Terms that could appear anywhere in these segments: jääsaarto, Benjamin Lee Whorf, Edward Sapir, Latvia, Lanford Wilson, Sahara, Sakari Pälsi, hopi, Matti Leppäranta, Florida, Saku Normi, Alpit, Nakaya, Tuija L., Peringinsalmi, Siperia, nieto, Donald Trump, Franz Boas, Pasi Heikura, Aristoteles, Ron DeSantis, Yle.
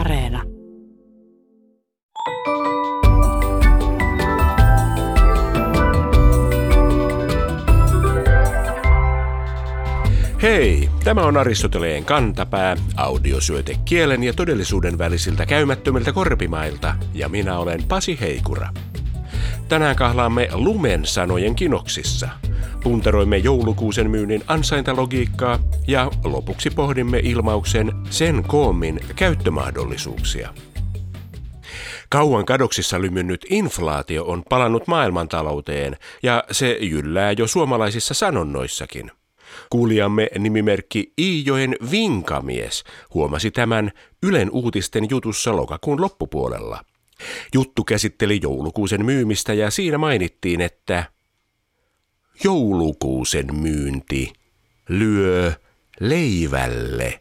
Areena. Hei, tämä on Aristoteleen kantapää, audiosyöte kielen ja todellisuuden välisiltä käymättömiltä korpimailta, ja minä olen Pasi Heikura. Tänään kahlaamme lumen sanojen kinoksissa, puntaroimme joulukuusen myynnin ansaintalogiikkaa ja lopuksi pohdimme ilmauksen sen koommin käyttömahdollisuuksia. Kauan kadoksissa lymynnyt inflaatio on palannut maailmantalouteen ja se jyllää jo suomalaisissa sanonnoissakin. Kuulijamme nimimerkki Iijoen vinkamies huomasi tämän Ylen uutisten jutussa lokakuun loppupuolella. Juttu käsitteli joulukuusen myymistä ja siinä mainittiin, että joulukuusen myynti lyö leivälle.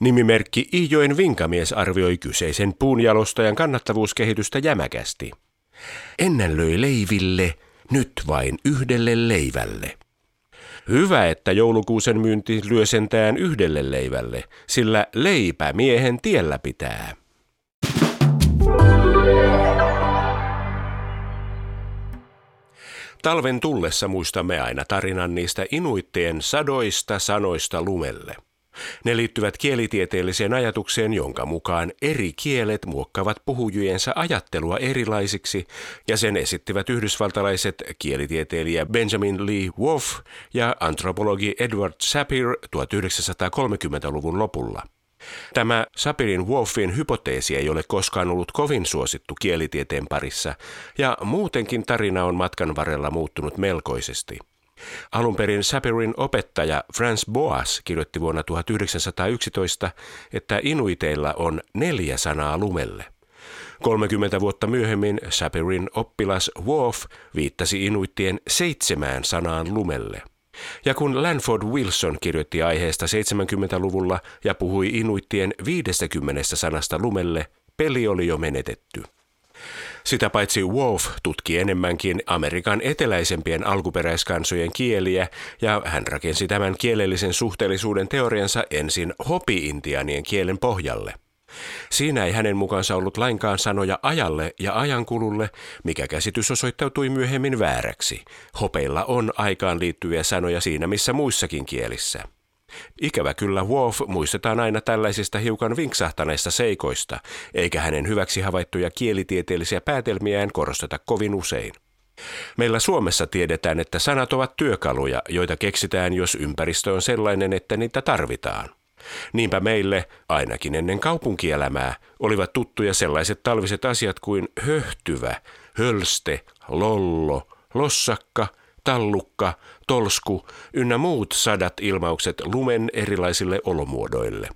Nimimerkki Iijoen vinkamies arvioi kyseisen puunjalostajan kannattavuuskehitystä jämäkästi. Ennen löi leiville, nyt vain yhdelle leivälle. Hyvä, että joulukuusen myynti lyö sentään yhdelle leivälle, sillä leipä miehen tiellä pitää. Talven tullessa muistamme aina tarinan niistä inuittien sadoista sanoista lumelle. Ne liittyvät kielitieteelliseen ajatukseen, jonka mukaan eri kielet muokkaavat puhujiensa ajattelua erilaisiksi, ja sen esittivät yhdysvaltalaiset kielitieteilijä Benjamin Lee Whorf ja antropologi Edward Sapir 1930-luvun lopulla. Tämä Sapirin Whorfin hypoteesi ei ole koskaan ollut kovin suosittu kielitieteen parissa, ja muutenkin tarina on matkan varrella muuttunut melkoisesti. Alun perin Sapirin opettaja Franz Boas kirjoitti vuonna 1911, että inuiteilla on 4 sanaa lumelle. 30 vuotta myöhemmin Sapirin oppilas Whorf viittasi inuittien 7 sanaan lumelle. Ja kun Lanford Wilson kirjoitti aiheesta 70-luvulla ja puhui inuittien 50 sanasta lumelle, peli oli jo menetetty. Sitä paitsi Whorf tutki enemmänkin Amerikan eteläisempien alkuperäiskansojen kieliä, ja hän rakensi tämän kielellisen suhteellisuuden teoriansa ensin hopi-intiaanien kielen pohjalle. Siinä ei hänen mukaansa ollut lainkaan sanoja ajalle ja ajankululle, mikä käsitys osoittautui myöhemmin vääräksi. Hopeilla on aikaan liittyviä sanoja siinä missä muissakin kielissä. Ikävä kyllä Whorf muistetaan aina tällaisista hiukan vinksahtaneista seikoista, eikä hänen hyväksi havaittuja kielitieteellisiä päätelmiään korosteta kovin usein. Meillä Suomessa tiedetään, että sanat ovat työkaluja, joita keksitään, jos ympäristö on sellainen, että niitä tarvitaan. Niinpä meille, ainakin ennen kaupunkielämää, olivat tuttuja sellaiset talviset asiat kuin höhtyvä, hölste, lollo, lossakka, tallukka, tolsku ynnä muut sadat ilmaukset lumen erilaisille olomuodoille.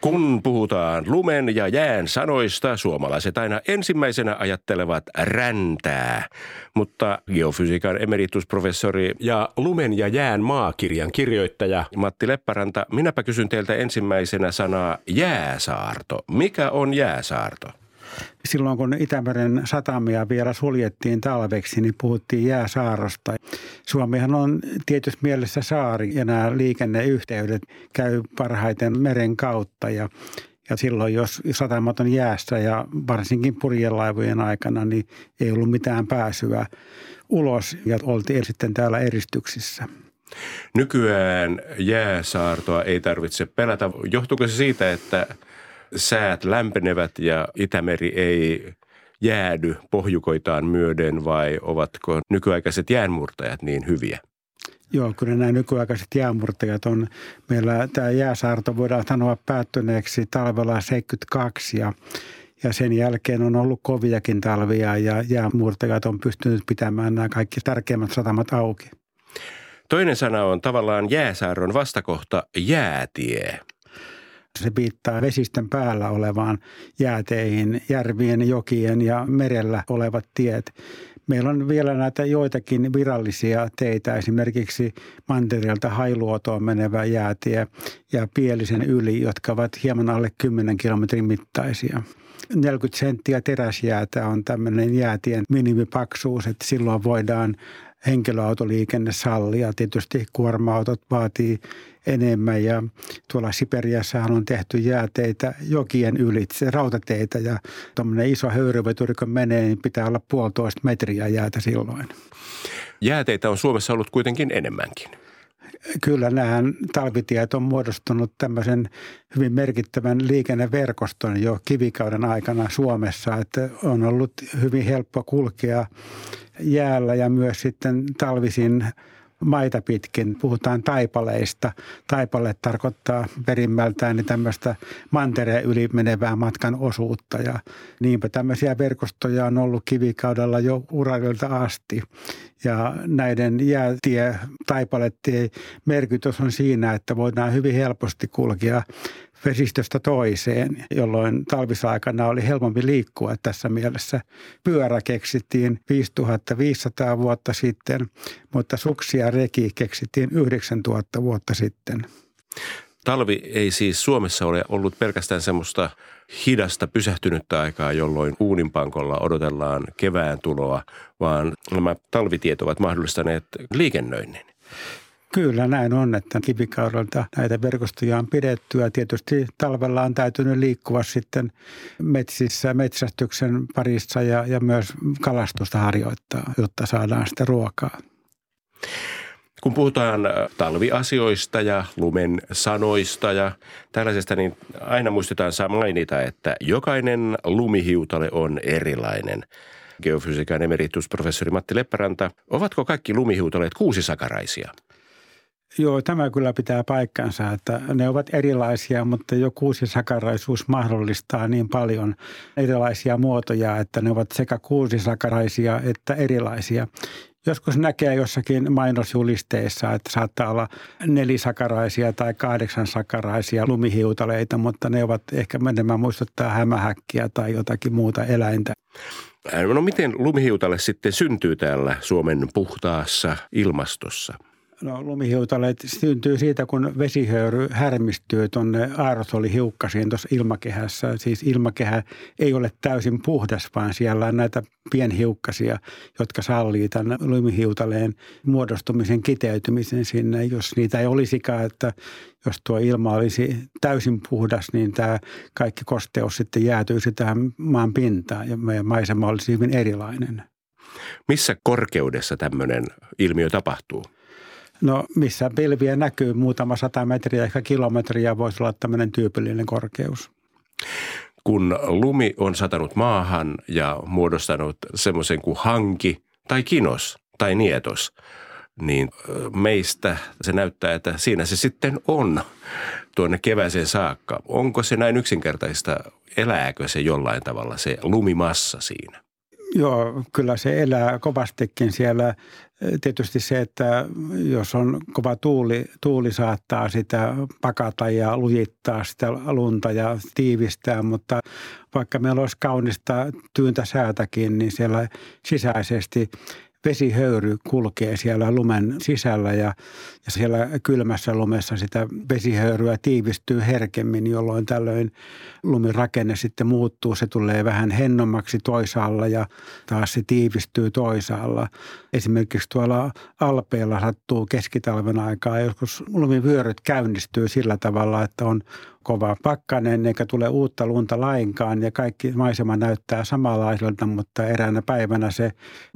Kun puhutaan lumen ja jään sanoista, suomalaiset aina ensimmäisenä ajattelevat räntää, mutta geofysiikan emeritusprofessori ja lumen ja jään maakirjan kirjoittaja Matti Leppäranta, minäpä kysyn teiltä ensimmäisenä sanaa jääsaarto. Mikä on jääsaarto? Silloin kun Itämeren satamia vielä suljettiin talveksi, niin puhuttiin jääsaarosta. Suomihan on tietysti mielessä saari ja nämä liikenneyhteydet käy parhaiten meren kautta ja silloin jos satamat on jäässä ja varsinkin purjelaivojen aikana, niin ei ollut mitään pääsyä ulos ja oltiin sitten täällä eristyksissä. Nykyään jääsaartoa ei tarvitse pelätä. Johtuuko se siitä, että säät lämpenevät ja Itämeri ei jäädy pohjukoitaan myöden, vai ovatko nykyaikaiset jäänmurtajat niin hyviä? Joo, kyllä nämä nykyaikaiset jäänmurtajat on. Meillä tämä jääsaarto voidaan sanoa päättyneeksi talvella 72 ja sen jälkeen on ollut koviakin talvia ja jäänmurtajat on pystynyt pitämään nämä kaikki tärkeimmät satamat auki. Toinen sana on tavallaan jääsaaron vastakohta jäätie. Se viittaa vesistön päällä olevaan jääteihin, järvien, jokien ja merellä olevat tiet. Meillä on vielä näitä joitakin virallisia teitä, esimerkiksi Mantereelta Hailuotoon menevä jäätie ja Pielisen yli, jotka ovat hieman alle 10 kilometrin mittaisia. 40 senttiä teräsjäätä on tämmöinen jäätien minimipaksuus, että silloin voidaan henkilöautoliikenne sallia. Tietysti kuorma-autot vaatii enemmän ja tuolla Siperiassahan on tehty jääteitä jokien ylitse, rautateitä ja tuommoinen iso höyryveturi kun menee, niin pitää olla 1,5 metriä jäätä silloin. Jääteitä on Suomessa ollut kuitenkin enemmänkin. Kyllä nämä talvitiet on muodostunut tämmöisen hyvin merkittävän liikenneverkoston jo kivikauden aikana Suomessa, että on ollut hyvin helppo kulkea jäällä ja myös sitten talvisin maita pitkin. Puhutaan taipaleista. Taipale tarkoittaa perimmältään niin tämmöistä mantereen yli menevää matkan osuutta ja niinpä tämmöisiä verkostoja on ollut kivikaudella jo urailta asti. Ja näiden jäätie, taipaletien merkitys on siinä, että voidaan hyvin helposti kulkea vesistöstä toiseen, jolloin talvisaikana oli helpompi liikkua tässä mielessä. Pyörä keksittiin 5500 vuotta sitten, mutta suksi ja reki keksittiin 9000 vuotta sitten. Talvi ei siis Suomessa ole ollut pelkästään semmoista hidasta pysähtynyttä aikaa, jolloin uuninpankolla odotellaan kevään tuloa, vaan nämä talvitiet ovat mahdollistaneet liikennöinnin. Kyllä näin on, että kivikaudelta näitä verkostoja on pidetty ja tietysti talvella on täytynyt liikkua sitten metsissä, metsästyksen parissa ja myös kalastusta harjoittaa, jotta saadaan sitä ruokaa. Kun puhutaan talviasioista ja lumen sanoista ja tällaisesta, niin aina muistetaan mainita, että jokainen lumihiutale on erilainen. Geofysiikan emeritusprofessori Matti Leppäranta, ovatko kaikki lumihiutaleet kuusisakaraisia? Joo, tämä kyllä pitää paikkansa, että ne ovat erilaisia, mutta jo kuusisakaraisuus mahdollistaa niin paljon erilaisia muotoja, että ne ovat sekä kuusisakaraisia että erilaisia. Joskus näkee jossakin mainosjulisteissa, että saattaa olla 4-sakaraisia tai 8-sakaraisia lumihiutaleita, mutta ne ovat ehkä enemmän muistuttaa hämähäkkiä tai jotakin muuta eläintä. No miten lumihiutale sitten syntyy täällä Suomen puhtaassa ilmastossa? No lumihiutaleet syntyy siitä, kun vesihöyry härmistyy tuonne aerosolihiukkasiin tuossa ilmakehässä. Siis ilmakehä ei ole täysin puhdas, vaan siellä on näitä pienhiukkasia, jotka sallii tämän lumihiutaleen muodostumisen, kiteytymisen sinne. Jos niitä ei olisikaan, että jos tuo ilma olisi täysin puhdas, niin tämä kaikki kosteus sitten jäätyisi tähän maan pintaan ja meidän maisema olisi hyvin erilainen. Missä korkeudessa tämmöinen ilmiö tapahtuu? No missä pilviä näkyy, muutama 100 metriä, ehkä kilometriä voisi olla tämmöinen tyypillinen korkeus. Kun lumi on satanut maahan ja muodostanut semmoisen kuin hanki tai kinos tai nietos, niin meistä se näyttää, että siinä se sitten on tuonne kevääseen saakka. Onko se näin yksinkertaista, elääkö se jollain tavalla se lumimassa siinä? Joo, kyllä se elää kovastikin siellä. Tietysti se, että jos on kova tuuli saattaa sitä pakata ja lujittaa sitä lunta ja tiivistää, mutta vaikka meillä olisi kaunista tyyntä säätäkin, niin siellä sisäisesti vesihöyry kulkee siellä lumen sisällä ja siellä kylmässä lumessa sitä vesihöyryä tiivistyy herkemmin, jolloin tällöin lumirakenne sitten muuttuu. Se tulee vähän hennommaksi toisaalla ja taas se tiivistyy toisaalla. Esimerkiksi tuolla Alpeilla sattuu keskitalven aikaa. Joskus lumivyöryt käynnistyy sillä tavalla, että on kova pakkanen eikä tule uutta lunta lainkaan ja kaikki maisema näyttää samanlaiselta, mutta eräänä päivänä se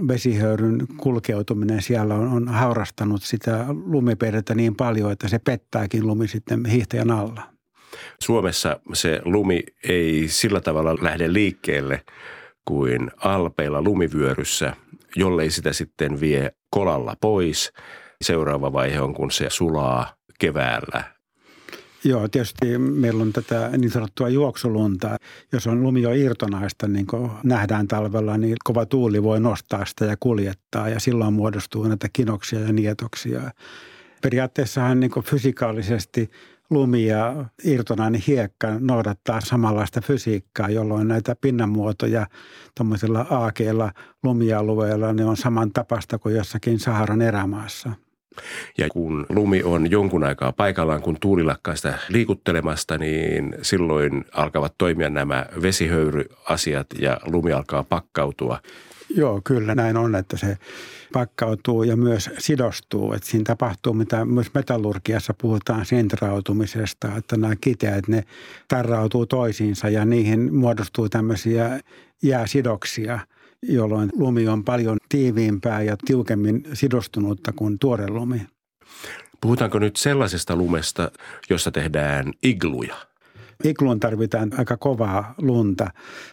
vesihöyryn kulkeutuminen siellä on haurastanut sitä lumiperrettä niin paljon, että se pettääkin lumi sitten hiihtäjän alla. Suomessa se lumi ei sillä tavalla lähde liikkeelle kuin Alpeilla lumivyöryssä, jollei sitä sitten vie kolalla pois. Seuraava vaihe on, kun se sulaa keväällä. Joo, tietysti meillä on tätä niin sanottua juoksulunta. Jos on lumi jo irtonaista, niin kuin nähdään talvella, niin kova tuuli voi nostaa sitä ja kuljettaa. Ja silloin muodostuu näitä kinoksia ja nietoksia. Periaatteessahan niin kuin fysikaalisesti lumi ja irtonainen hiekka noudattaa samanlaista fysiikkaa, jolloin näitä pinnanmuotoja tuommoisilla aakeilla lumialueilla, ne on samantapaista kuin jossakin Saharan erämaassa. Ja kun lumi on jonkun aikaa paikallaan, kun tuuli lakkaa sitä liikuttelemasta, niin silloin alkavat toimia nämä vesihöyryasiat ja lumi alkaa pakkautua. Joo, kyllä näin on, että se pakkautuu ja myös sidostuu. Että siinä tapahtuu, mitä myös metallurgiassa puhutaan sentrautumisesta, että nämä kiteet, ne tarrautuu toisiinsa ja niihin muodostuu tämmöisiä jääsidoksia, jolloin lumi on paljon tiiviimpää ja tiukemmin sidostunutta kuin tuore lumi. Puhutaanko nyt sellaisesta lumesta, jossa tehdään igluja? Igluun tarvitaan aika kovaa lunta,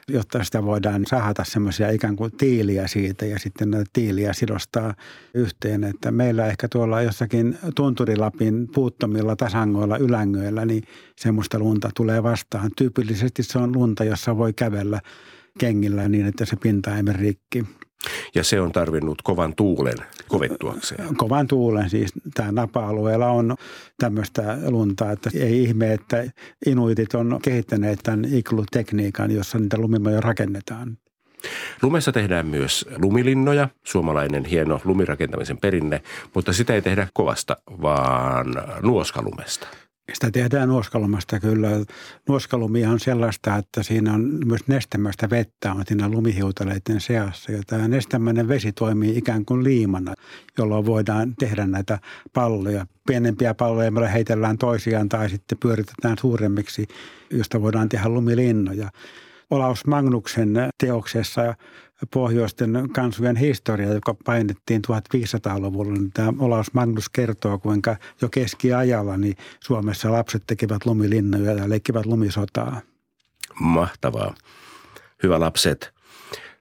jotta sitä voidaan sahata semmoisia ikään kuin tiiliä siitä ja sitten näitä tiiliä sidostaa yhteen. Että meillä ehkä tuolla jossakin Tunturilapin puuttomilla tasangoilla, ylängöillä, niin semmoista lunta tulee vastaan. Tyypillisesti se on lunta, jossa voi kävellä kengillä niin, että se pinta ei mene rikki. Ja se on tarvinnut kovan tuulen kovittuakseen. Kovan tuulen, siis tämä napa-alueella on tämmöistä luntaa, että ei ihme, että inuitit on kehittäneet tämän iglu-tekniikan, jossa niitä lumimajoja rakennetaan. Lumessa tehdään myös lumilinnoja, suomalainen hieno lumirakentamisen perinne, mutta sitä ei tehdä kovasta, vaan nuoskalumesta. Sitä tehdään nuoskalumasta kyllä. Nuoskalumi on sellaista, että siinä on myös nestemäistä vettä on siinä lumihiutaleiden seassa. Ja tämä nestemäinen vesi toimii ikään kuin liimana, jolloin voidaan tehdä näitä palloja. Pienempiä palloja meillä heitellään toisiaan tai sitten pyöritetään suuremmiksi, josta voidaan tehdä lumilinnoja. Olaus Magnuksen teoksessa Pohjoisten kansojen historia, joka painettiin 1500-luvulla, niin tämä Olaus Magnus kertoo, kuinka jo keskiajalla niin Suomessa lapset tekivät lumilinnoja ja leikkivät lumisotaa. Mahtavaa. Hyvä lapset.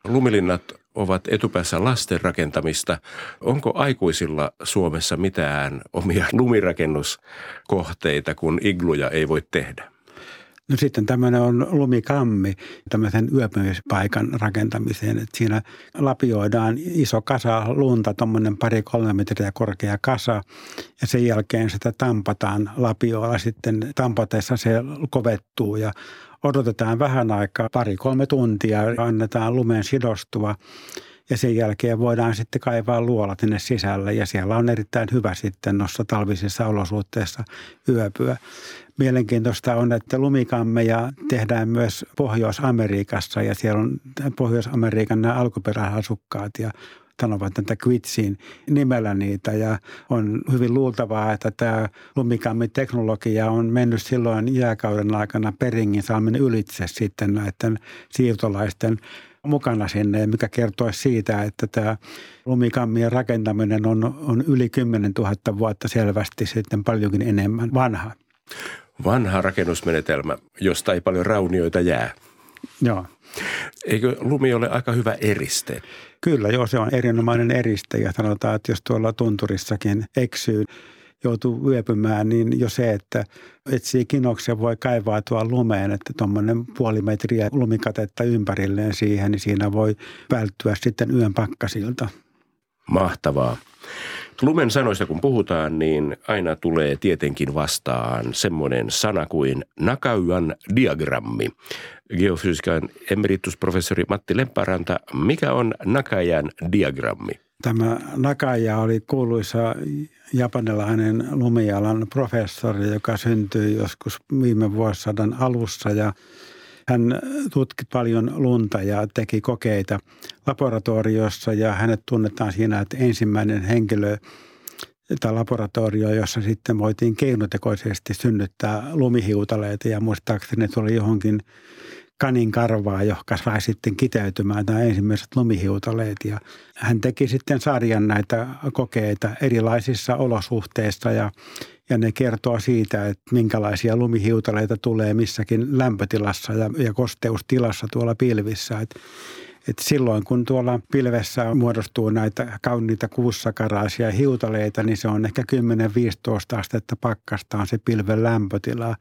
Lumilinnat ovat etupäässä lasten rakentamista. Onko aikuisilla Suomessa mitään omia lumirakennuskohteita, kun igluja ei voi tehdä? No sitten tämmöinen on lumikammi tämmöisen yöpymispaikan rakentamiseen, että siinä lapioidaan iso kasa lunta, tuommoinen 2-3 metriä korkea kasa ja sen jälkeen sitä tampataan lapioilla. Sitten tampateessa se kovettuu ja odotetaan vähän aikaa, 2-3 tuntia, annetaan lumen sidostua ja sen jälkeen voidaan sitten kaivaa luola sinne sisälle ja siellä on erittäin hyvä sitten noissa talvisissa olosuhteissa yöpyä. Mielenkiintoista on, että lumikammeja tehdään myös Pohjois-Amerikassa ja siellä on Pohjois-Amerikan nämä alkuperäasukkaat ja sanovat tätä kvitsin nimellä niitä ja on hyvin luultavaa, että tämä lumikammiteknologia on mennyt silloin jääkauden aikana Peringinsalmen ylitse sitten näiden siirtolaisten mukana sinne, mikä kertoo siitä, että tämä lumikammien rakentaminen on yli 10 000 vuotta selvästi sitten paljonkin enemmän vanha. Vanha rakennusmenetelmä, josta ei paljon raunioita jää. Joo. Eikö lumi ole aika hyvä eriste? Kyllä, joo, se on erinomainen eriste ja sanotaan, että jos tuolla tunturissakin eksyy, joutuu yöpymään, niin jo se, että etsii kinoksen, voi kaivaa tuon lumeen, että tuommoinen 0,5 metriä lumikatetta ympärilleen siihen, niin siinä voi välttyä sitten yön pakkasilta. Mahtavaa. Lumen sanoista kun puhutaan, niin aina tulee tietenkin vastaan semmoinen sana kuin Nakayan diagrammi. Geofysiikan emeritusprofessori Matti Leppäranta, mikä on Nakayan diagrammi? Tämä Nakaya oli kuuluisa japanilainen lumialan professori, joka syntyi joskus viime vuosisadan alussa ja hän tutki paljon lunta ja teki kokeita laboratoriossa ja hänet tunnetaan siinä, että ensimmäinen henkilö tai laboratorio, jossa sitten voitiin keinotekoisesti synnyttää lumihiutaleita ja muistaakseni tuli johonkin kanin karvaa, johon sai sitten kiteytymään nämä ensimmäiset lumihiutaleet. Ja hän teki sitten sarjan näitä kokeita erilaisissa olosuhteissa ja ne kertoo siitä, että minkälaisia lumihiutaleita tulee missäkin lämpötilassa ja kosteustilassa tuolla pilvissä. Et silloin, kun tuolla pilvessä muodostuu näitä kauniita kuussakaraisia hiutaleita, niin se on ehkä 10-15 astetta pakkastaan se pilven lämpötila.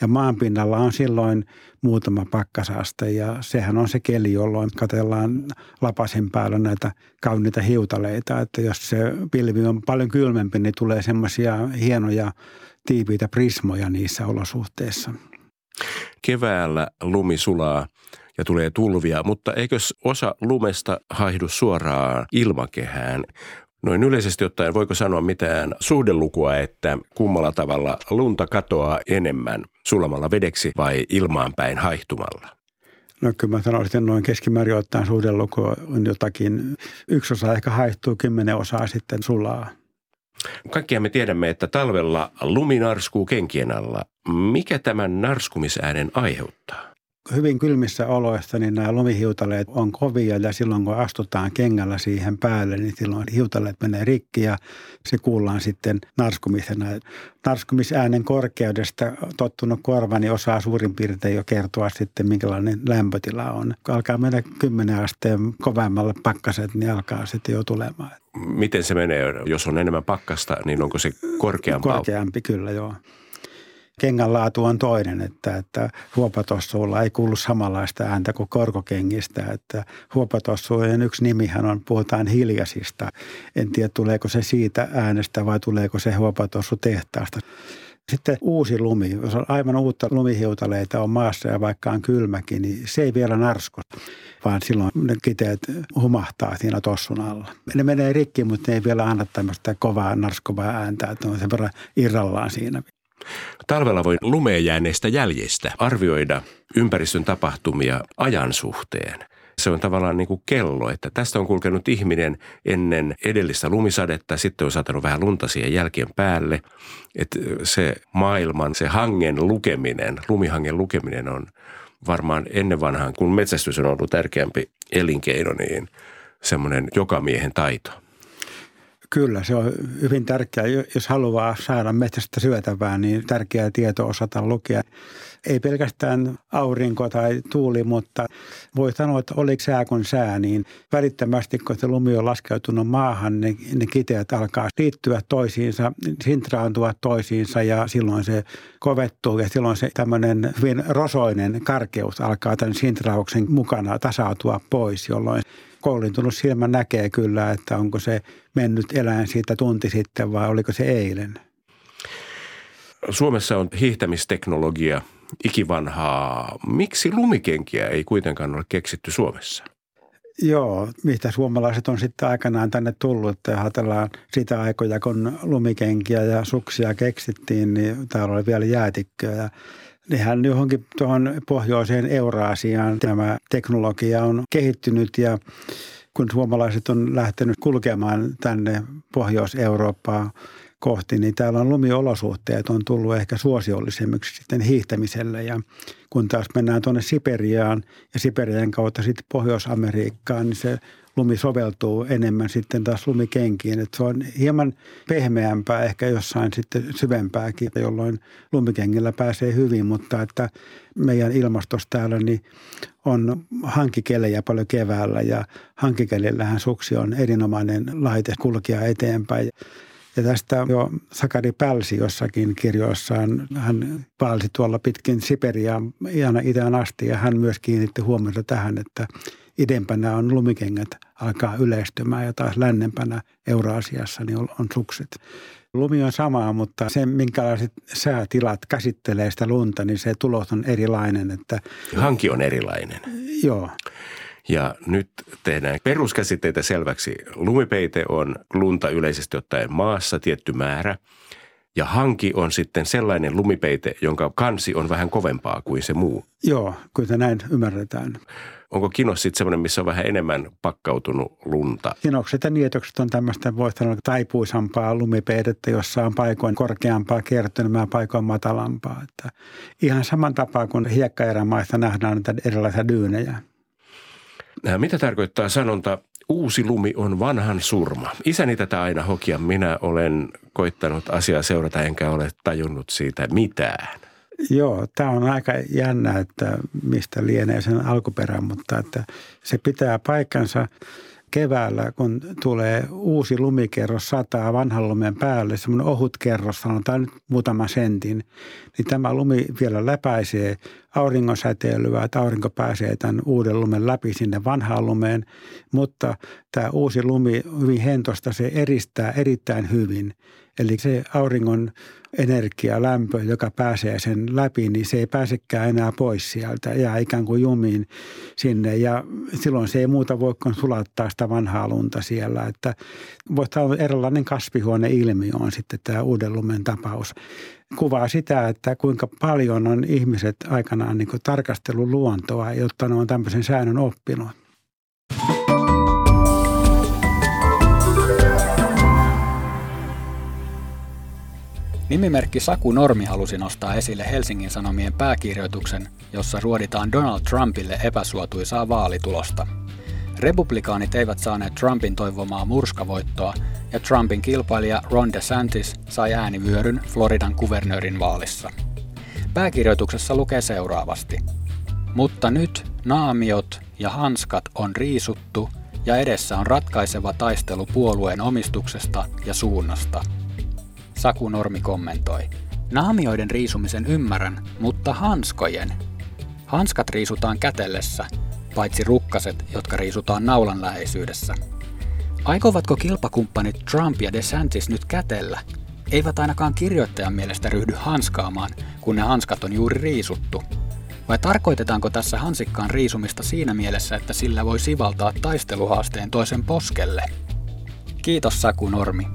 Ja maanpinnalla on silloin muutama pakkasaste ja sehän on se keli, jolloin katsellaan lapasin päällä näitä kauniita hiutaleita. Että jos se pilvi on paljon kylmempi, niin tulee semmoisia hienoja tiiviitä prismoja niissä olosuhteissa. Keväällä lumi sulaa ja tulee tulvia, mutta eikös osa lumesta haihdu suoraan ilmakehään? Noin yleisesti ottaen voiko sanoa mitään suhdelukua, että kummalla tavalla lunta katoaa enemmän, sulamalla vedeksi vai ilmaanpäin haihtumalla? No kyllä mä sanoisin, että noin keskimäärin ottaen suhdeluku on jotakin. 1 osa ehkä haihtuu, 10 osaa sitten sulaa. Kaikkia me tiedämme, että talvella lumi narskuu kenkien alla. Mikä tämän narskumisäänen aiheuttaa? Hyvin kylmissä oloissa niin nämä lumihiutaleet on kovia ja silloin kun astutaan kengällä siihen päälle, niin silloin hiutaleet menee rikki ja se kuullaan sitten narskumisena. Narskumisäänen korkeudesta tottunut korvani osaa suurin piirtein jo kertoa sitten, minkälainen lämpötila on. Kun alkaa mennä 10 asteen kovemmalle pakkaset, niin alkaa sitten jo tulemaan. Miten se menee? Jos on enemmän pakkasta, niin onko se korkeampaa? Korkeampi kyllä, joo. Kengän laatu on toinen, että huopatossuulla ei kuulu samanlaista ääntä kuin korkokengistä. Että huopatossujen yksi nimihän on, puhutaan hiljaisista. En tiedä, tuleeko se siitä äänestä vai tuleeko se huopatossu tehtaasta. Sitten uusi lumi, jos on aivan uutta lumihiutaleita on maassa ja vaikka on kylmäkin, niin se ei vielä narsku, vaan silloin ne kiteet humahtaa siinä tossun alla. Ne menee rikki, mutta ne ei vielä anna tämmöistä kovaa narskuvaa ääntä, että on sen verran irrallaan siinä. Talvella voi lumeen jääneistä jäljistä arvioida ympäristön tapahtumia ajan suhteen. Se on tavallaan niin kuin kello, että tästä on kulkenut ihminen ennen edellistä lumisadetta, sitten on satanut vähän lunta siihen jälkien päälle. Että se maailman, se hangen lukeminen, lumihangen lukeminen on varmaan ennen vanhaan, kun metsästys on ollut tärkeämpi elinkeino, niin semmoinen jokamiehen taito. Kyllä, se on hyvin tärkeää. Jos haluaa saada metsästä syötävää, niin tärkeää tietoa osata lukea. Ei pelkästään aurinko tai tuuli, mutta voi sanoa, että oliko sää kun sää, niin välittömästi, kun se lumi on laskeutunut maahan, niin ne kiteet alkaa liittyä toisiinsa, sintraantua toisiinsa ja silloin se kovettuu ja silloin se tämmöinen hyvin rosoinen karkeus alkaa tämän sintrauksen mukana tasautua pois, jolloin kouluntunut silmä näkee kyllä, että onko se mennyt eläin siitä tunti sitten vai oliko se eilen. Suomessa on hiihtämisteknologia ikivanhaa. Miksi lumikenkiä ei kuitenkaan ole keksitty Suomessa? Joo, mistä suomalaiset on sitten aikanaan tänne tullut. Ajatellaan sitä aikoja, kun lumikenkiä ja suksia keksittiin, niin täällä oli vielä jäätikköä ja nehän johonkin tuohon pohjoiseen Euraasiaan tämä teknologia on kehittynyt ja kun suomalaiset on lähtenyt kulkemaan tänne Pohjois-Eurooppaa kohti, niin täällä on lumiolosuhteet on tullut ehkä suosiollisemmiksi sitten hiihtämiselle ja kun taas mennään tuonne Siperiaan ja Siperian kautta sitten Pohjois-Amerikkaan, niin se lumi soveltuu enemmän sitten taas lumikenkiin. Että se on hieman pehmeämpää, ehkä jossain sitten syvempääkin, jolloin lumikengillä pääsee hyvin, mutta että meidän ilmastossa täällä niin on hankikelejä paljon keväällä ja hankikelillähän suksi on erinomainen laite kulkea eteenpäin. Ja tästä jo Sakari Pälsi jossakin kirjoissaan, hän paalsi tuolla pitkin Siperiaan ihan itään asti ja hän myös kiinnitti huomiota tähän, että idempänä on lumikengät alkaa yleistymään ja taas lännempänä Euraasiassa niin on sukset. Lumi on samaa, mutta se, minkälaiset säätilat käsittelee sitä lunta, niin se tulos on erilainen. Että hanki on erilainen. Joo. Ja nyt tehdään peruskäsitteitä selväksi. Lumipeite on lunta yleisesti ottaen maassa tietty määrä. Ja hanki on sitten sellainen lumipeite, jonka kansi on vähän kovempaa kuin se muu. Joo, kyllä näin ymmärretään. Onko kinos sitten semmoinen, missä on vähän enemmän pakkautunut lunta? Kinokset ja nietokset on tämmöistä, voi sanoa, taipuisampaa lumipeidettä, jossa on paikoin korkeampaa kertymää, paikoin matalampaa. Että ihan saman tapaa kuin hiekkaerämaissa nähdään näitä erilaisia dyynejä. Mitä tarkoittaa sanonta, uusi lumi on vanhan surma? Isäni tätä aina hoki ja minä olen koittanut asiaa seurata, enkä ole tajunnut siitä mitään. Joo, tämä on aika jännä, että mistä lienee sen alkuperä, mutta että se pitää paikkansa. Keväällä, kun tulee uusi lumikerros, sataa vanhan lumen päälle, semmoinen ohut kerros, sanotaan nyt muutama sentin, niin tämä lumi vielä läpäisee auringonsäteilyä, että aurinko pääsee tämän uuden lumen läpi sinne vanhaan lumeen, mutta tämä uusi lumi hyvin hentosta, se eristää erittäin hyvin. Eli se auringon energialämpö, joka pääsee sen läpi, niin se ei pääsekään enää pois sieltä, jää ikään kuin jumiin sinne ja silloin se ei muuta voi kuin sulattaa sitä vanhaa lunta siellä. Että voittaa olla erilainen kasvihuoneilmiö on sitten tämä uuden lumen tapaus. Kuvaa sitä, että kuinka paljon on ihmiset aikanaan niin kuin tarkastellut luontoa, jotta ne on tämmöisen säännön oppinut. Nimimerkki Saku Normi halusi nostaa esille Helsingin Sanomien pääkirjoituksen, jossa ruoditaan Donald Trumpille epäsuotuisaa vaalitulosta. Republikaanit eivät saaneet Trumpin toivomaa murskavoittoa ja Trumpin kilpailija Ron DeSantis sai äänivyöryn Floridan kuvernöörin vaalissa. Pääkirjoituksessa lukee seuraavasti. Mutta nyt naamiot ja hanskat on riisuttu ja edessä on ratkaiseva taistelu puolueen omistuksesta ja suunnasta. Saku Normi kommentoi. Naamioiden riisumisen ymmärrän, mutta hanskojen. Hanskat riisutaan kätellessä, paitsi rukkaset, jotka riisutaan naulan läheisyydessä. Aikovatko kilpakumppanit Trump ja DeSantis nyt kätellä? Eivät ainakaan kirjoittajan mielestä ryhdy hanskaamaan, kun ne hanskat on juuri riisuttu. Vai tarkoitetaanko tässä hansikkaan riisumista siinä mielessä, että sillä voi sivaltaa taisteluhaasteen toisen poskelle? Kiitos Saku Normi.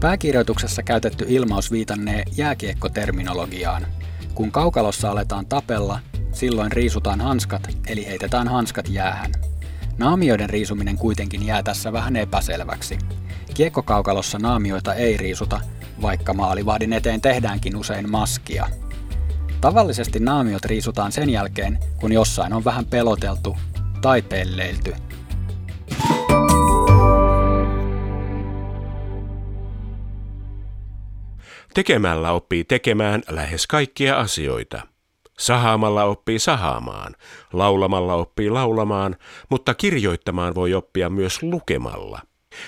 Pääkirjoituksessa käytetty ilmaus viitannee jääkiekkoterminologiaan. Kun kaukalossa aletaan tapella, silloin riisutaan hanskat, eli heitetään hanskat jäähän. Naamioiden riisuminen kuitenkin jää tässä vähän epäselväksi. Kiekkokaukalossa naamioita ei riisuta, vaikka maalivahdin eteen tehdäänkin usein maskia. Tavallisesti naamiot riisutaan sen jälkeen, kun jossain on vähän peloteltu tai pelleilty. Tekemällä oppii tekemään lähes kaikkia asioita. Sahaamalla oppii sahaamaan, laulamalla oppii laulamaan, mutta kirjoittamaan voi oppia myös lukemalla.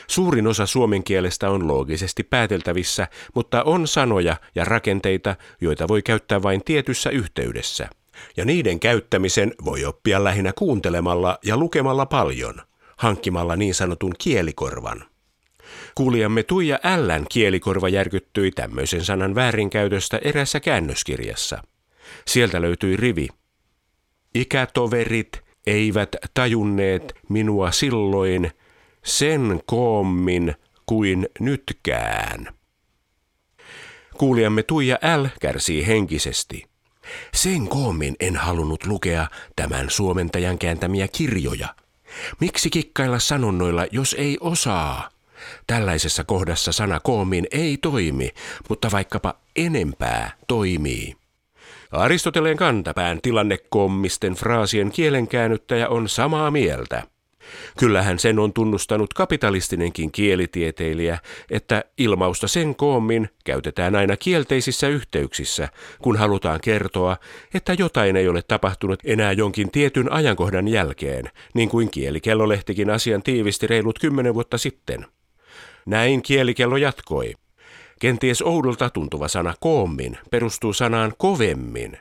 Suurin osa suomen kielestä on loogisesti pääteltävissä, mutta on sanoja ja rakenteita, joita voi käyttää vain tietyssä yhteydessä. Ja niiden käyttämisen voi oppia lähinnä kuuntelemalla ja lukemalla paljon, hankkimalla niin sanotun kielikorvan. Kuulijamme Tuija L.:n kielikorva järkyttyi tämmöisen sanan väärinkäytöstä eräässä käännöskirjassa. Sieltä löytyi rivi. Ikätoverit eivät tajunneet minua silloin sen koommin kuin nytkään. Kuulijamme Tuija L. kärsii henkisesti. Sen koommin en halunnut lukea tämän suomentajan kääntämiä kirjoja. Miksi kikkailla sanonnoilla, jos ei osaa? Tällaisessa kohdassa sana koommin ei toimi, mutta vaikkapa enempää toimii. Aristoteleen kantapään tilannekoomisten fraasien kielenkäännyttäjä on samaa mieltä. Kyllähän sen on tunnustanut kapitalistinenkin kielitieteilijä, että ilmausta sen koommin käytetään aina kielteisissä yhteyksissä, kun halutaan kertoa, että jotain ei ole tapahtunut enää jonkin tietyn ajankohdan jälkeen, niin kuin kielikellolehtikin asian tiivisti reilut 10 vuotta sitten. Näin kielikello jatkoi. Kenties oudolta tuntuva sana koommin perustuu sanaan kovemmin.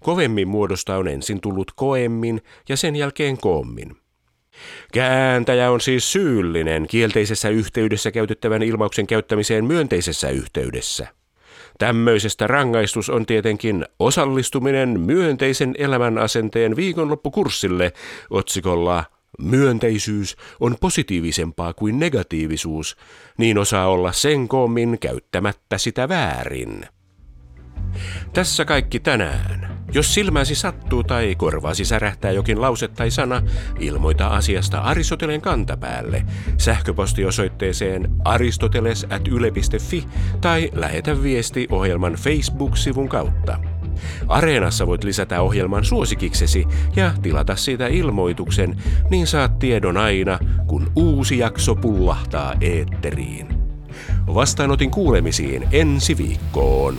Kovemmin muodosta on ensin tullut koemmin ja sen jälkeen koommin. Kääntäjä on siis syyllinen kielteisessä yhteydessä käytettävän ilmauksen käyttämiseen myönteisessä yhteydessä. Tämmöisestä rangaistus on tietenkin osallistuminen myönteisen elämän asenteen viikonloppukurssille otsikolla Myönteisyys on positiivisempaa kuin negatiivisuus, niin osaa olla sen koommin käyttämättä sitä väärin. Tässä kaikki tänään. Jos silmäsi sattuu tai korvaasi särähtää jokin lause tai sana, ilmoita asiasta Aristoteleen kantapäälle sähköpostiosoitteeseen aristoteles@yle.fi tai lähetä viesti ohjelman Facebook-sivun kautta. Areenassa voit lisätä ohjelman suosikiksesi ja tilata siitä ilmoituksen, niin saat tiedon aina, kun uusi jakso pullahtaa eetteriin. Vastaanotin kuulemisiin ensi viikkoon.